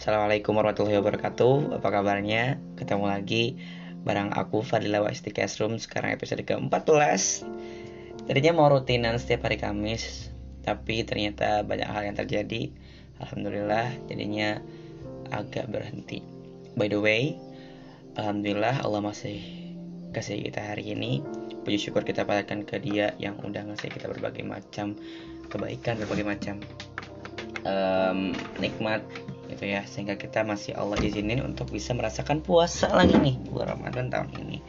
Assalamualaikum warahmatullahi wabarakatuh. Apa kabarnya? Ketemu lagi bareng aku Fadila Wasti Guest Room. Sekarang episode ke-14. Tadinya mau rutinan setiap hari Kamis, tapi ternyata banyak hal yang terjadi. Alhamdulillah jadinya agak berhenti. By the way, alhamdulillah Allah masih kasih kita hari ini. Puji syukur kita panjatkan ke Dia yang udah ngasih kita berbagai macam kebaikan, berbagai macam nikmat gitu ya, sehingga kita masih Allah izinin untuk bisa merasakan puasa lagi nih bulan Ramadan tahun ini.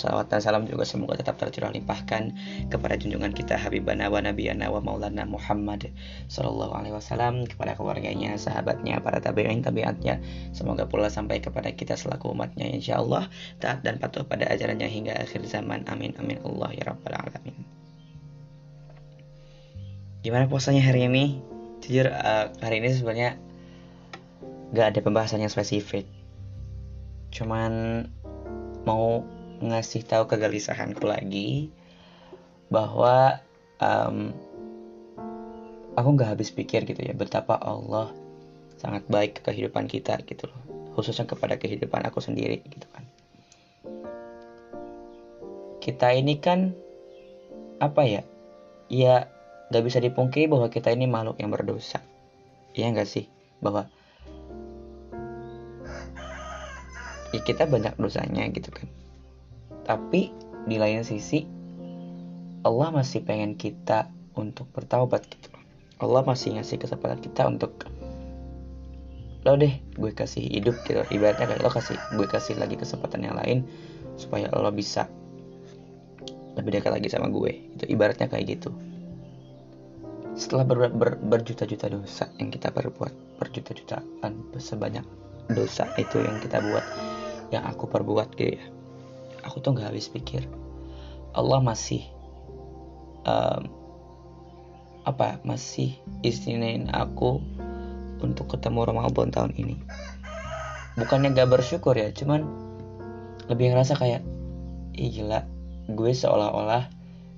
Salawat dan salam juga semoga tetap tercurah limpahkan kepada junjungan kita Habibana wa Nabiyana wa Maulana Muhammad sallallahu alaihi wasallam, kepada keluarganya, sahabatnya, para tabi'in, tabi'atnya, semoga pula sampai kepada kita selaku umatnya insyaallah taat dan patuh pada ajarannya hingga akhir zaman. Amin amin Allah ya rabbal alamin. Gimana puasanya hari ini? Jujur hari ini sebenarnya gak ada pembahasan yang spesifik, cuman mau ngasih tahu kegelisahanku lagi bahwa aku nggak habis pikir gitu ya, betapa Allah sangat baik ke kehidupan kita gitu loh, khususnya kepada kehidupan aku sendiri gitu kan. Kita ini kan apa ya? Ya nggak bisa dipungkiri bahwa kita ini makhluk yang berdosa, ya nggak sih? Bahwa ya kita banyak dosanya gitu kan. Tapi di lain sisi Allah masih pengen kita untuk bertaubat gitu. Allah masih ngasih kesempatan kita untuk, lo deh gue kasih hidup gitu. Ibaratnya kayak gue kasih lagi kesempatan yang lain supaya lo bisa lebih dekat lagi sama gue. Itu ibaratnya kayak gitu. Setelah berjuta-juta dosa yang kita perbuat, berjuta-jutaan sebanyak dosa itu yang kita buat, yang aku perbuat gitu ya, aku tuh gak habis pikir Allah masih masih izinin aku untuk ketemu Ramadan tahun ini. Bukannya gak bersyukur ya, cuman lebih ngerasa kayak, ih gila, gue seolah-olah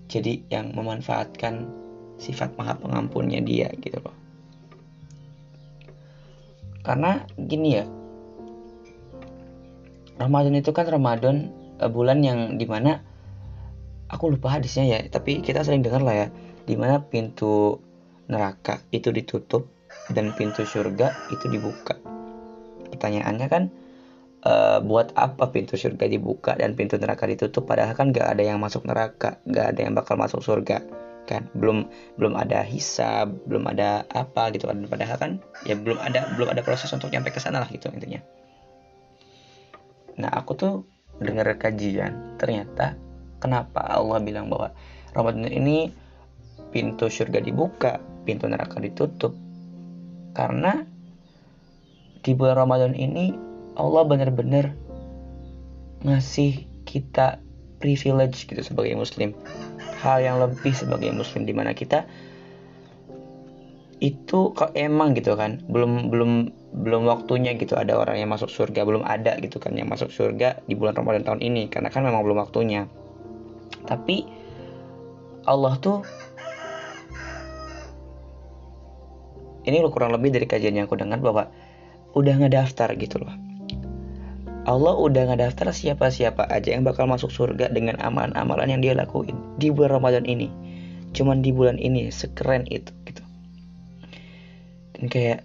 jadi yang memanfaatkan sifat maha pengampunnya Dia gitu loh. Karena gini ya, Ramadan itu kan bulan yang dimana, aku lupa hadisnya ya, tapi kita sering dengar lah ya, dimana pintu neraka itu ditutup dan pintu surga itu dibuka. Pertanyaannya kan, buat apa pintu surga dibuka dan pintu neraka ditutup, padahal kan gak ada yang masuk neraka, gak ada yang bakal masuk surga kan, belum ada hisab, belum ada apa gitu kan, padahal kan ya belum ada proses untuk nyampe ke sana lah gitu intinya. Nah aku tuh dengar kajian, ternyata kenapa Allah bilang bahwa Ramadan ini pintu surga dibuka, pintu neraka ditutup, karena di bulan Ramadan ini Allah benar-benar ngasih kita privilege gitu sebagai muslim, hal yang lebih sebagai muslim, dimana kita itu kok emang gitu kan belum waktunya gitu, ada orang yang masuk surga, belum ada gitu kan yang masuk surga di bulan Ramadan tahun ini, karena kan memang belum waktunya. Tapi Allah tuh, ini kurang lebih dari kajian yang aku dengar, bahwa udah ngedaftar gitu loh, Allah udah ngedaftar siapa-siapa aja yang bakal masuk surga dengan amalan-amalan yang dia lakuin di bulan Ramadan ini, cuman di bulan ini sekeren itu gitu. Dan kayak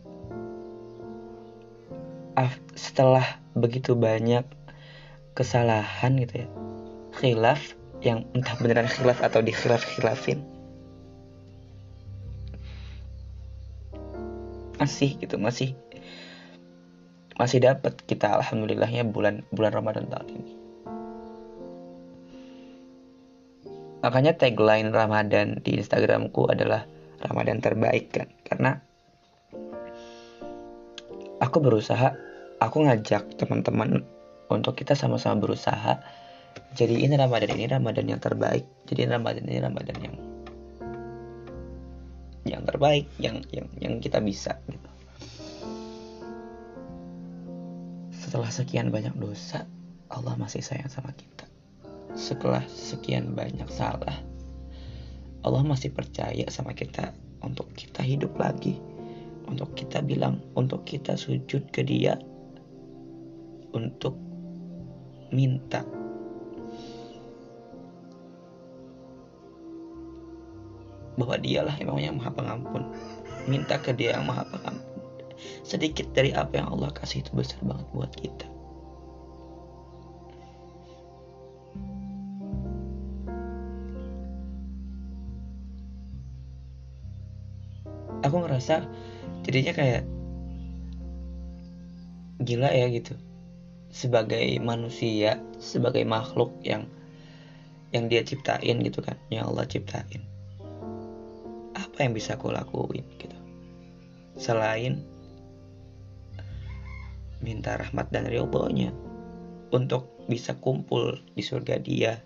setelah begitu banyak kesalahan gitu ya, khilaf yang entah beneran khilaf atau dikhilaf-khilafin, masih dapat kita alhamdulillahnya bulan Ramadan tahun ini. Makanya tagline Ramadan di Instagramku adalah Ramadan terbaik kan, karena aku berusaha, aku ngajak teman-teman untuk kita sama-sama berusaha jadiin Ramadan ini Ramadan yang terbaik, jadiin Ramadan ini Ramadan yang terbaik, yang kita bisa gitu. Setelah sekian banyak dosa, Allah masih sayang sama kita. Setelah sekian banyak salah, Allah masih percaya sama kita untuk kita hidup lagi, untuk kita bilang, untuk kita sujud ke dia, untuk minta. Bahwa dialah yang maha pengampun. Minta ke dia yang maha pengampun. Sedikit dari apa yang Allah kasih itu besar banget buat kita. Aku ngerasa jadinya kayak gila ya gitu. Sebagai manusia, sebagai makhluk yang dia ciptain gitu kan, yang Allah ciptain. Apa yang bisa aku lakuin gitu? Selain minta rahmat dan ridhonya untuk bisa kumpul di surga dia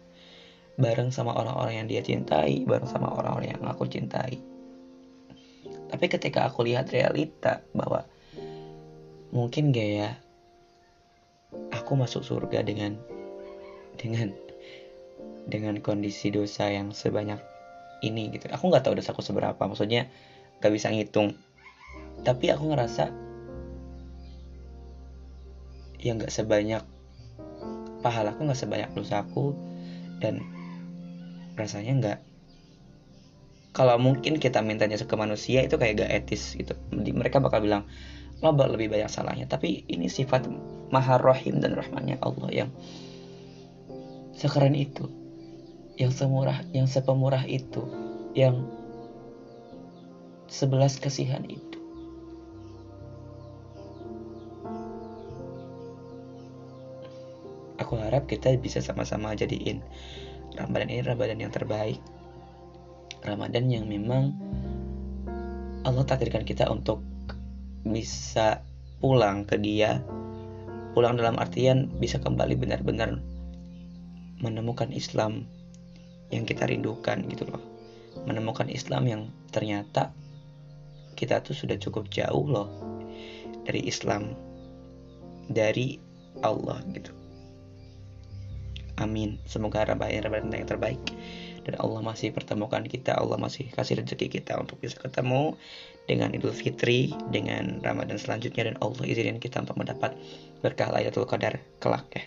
bareng sama orang-orang yang dia cintai, bareng sama orang-orang yang aku cintai. Tapi ketika aku lihat realita bahwa mungkin gak ya aku masuk surga dengan kondisi dosa yang sebanyak ini gitu. Aku gak tahu dosaku seberapa, maksudnya gak bisa ngitung. Tapi aku ngerasa ya gak sebanyak pahalaku, gak sebanyak dosaku. Dan rasanya gak, kalau mungkin kita mintanya ke manusia itu kayak gak etis gitu. Mereka bakal bilang lo lebih banyak salahnya. Tapi ini sifat maha rahim dan rahmannya Allah yang sekeren itu, yang sepemurah itu, yang sebelas kasihan itu. Aku harap kita bisa sama-sama jadiin Ramadan ini Ramadan yang terbaik, Ramadan yang memang Allah takdirkan kita untuk bisa pulang ke dia. Pulang dalam artian bisa kembali benar-benar menemukan Islam yang kita rindukan gitu loh. Menemukan Islam yang ternyata kita tuh sudah cukup jauh loh dari Islam, dari Allah gitu. Amin. Semoga Ramadan yang terbaik dan Allah masih pertemukan kita, Allah masih kasih rezeki kita untuk bisa ketemu dengan Idul Fitri, dengan Ramadan selanjutnya, dan Allah izinkan kita untuk mendapat berkah Lailatul Qadar kelak ya.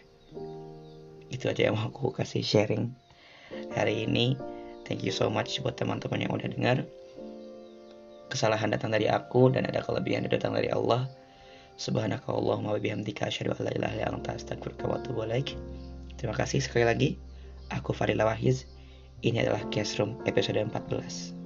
Itu aja yang mau aku kasih sharing hari ini. Thank you so much buat teman-teman yang udah dengar. Kesalahan datang dari aku dan ada kelebihan yang datang dari Allah. Subhanakallahumma wa bihamdika asyhadu an la ilaha illa anta astaghfiruka wa atubu ilaik. Terima kasih sekali lagi. Aku Fadila Wasti. Ini adalah Guest Room episode 14.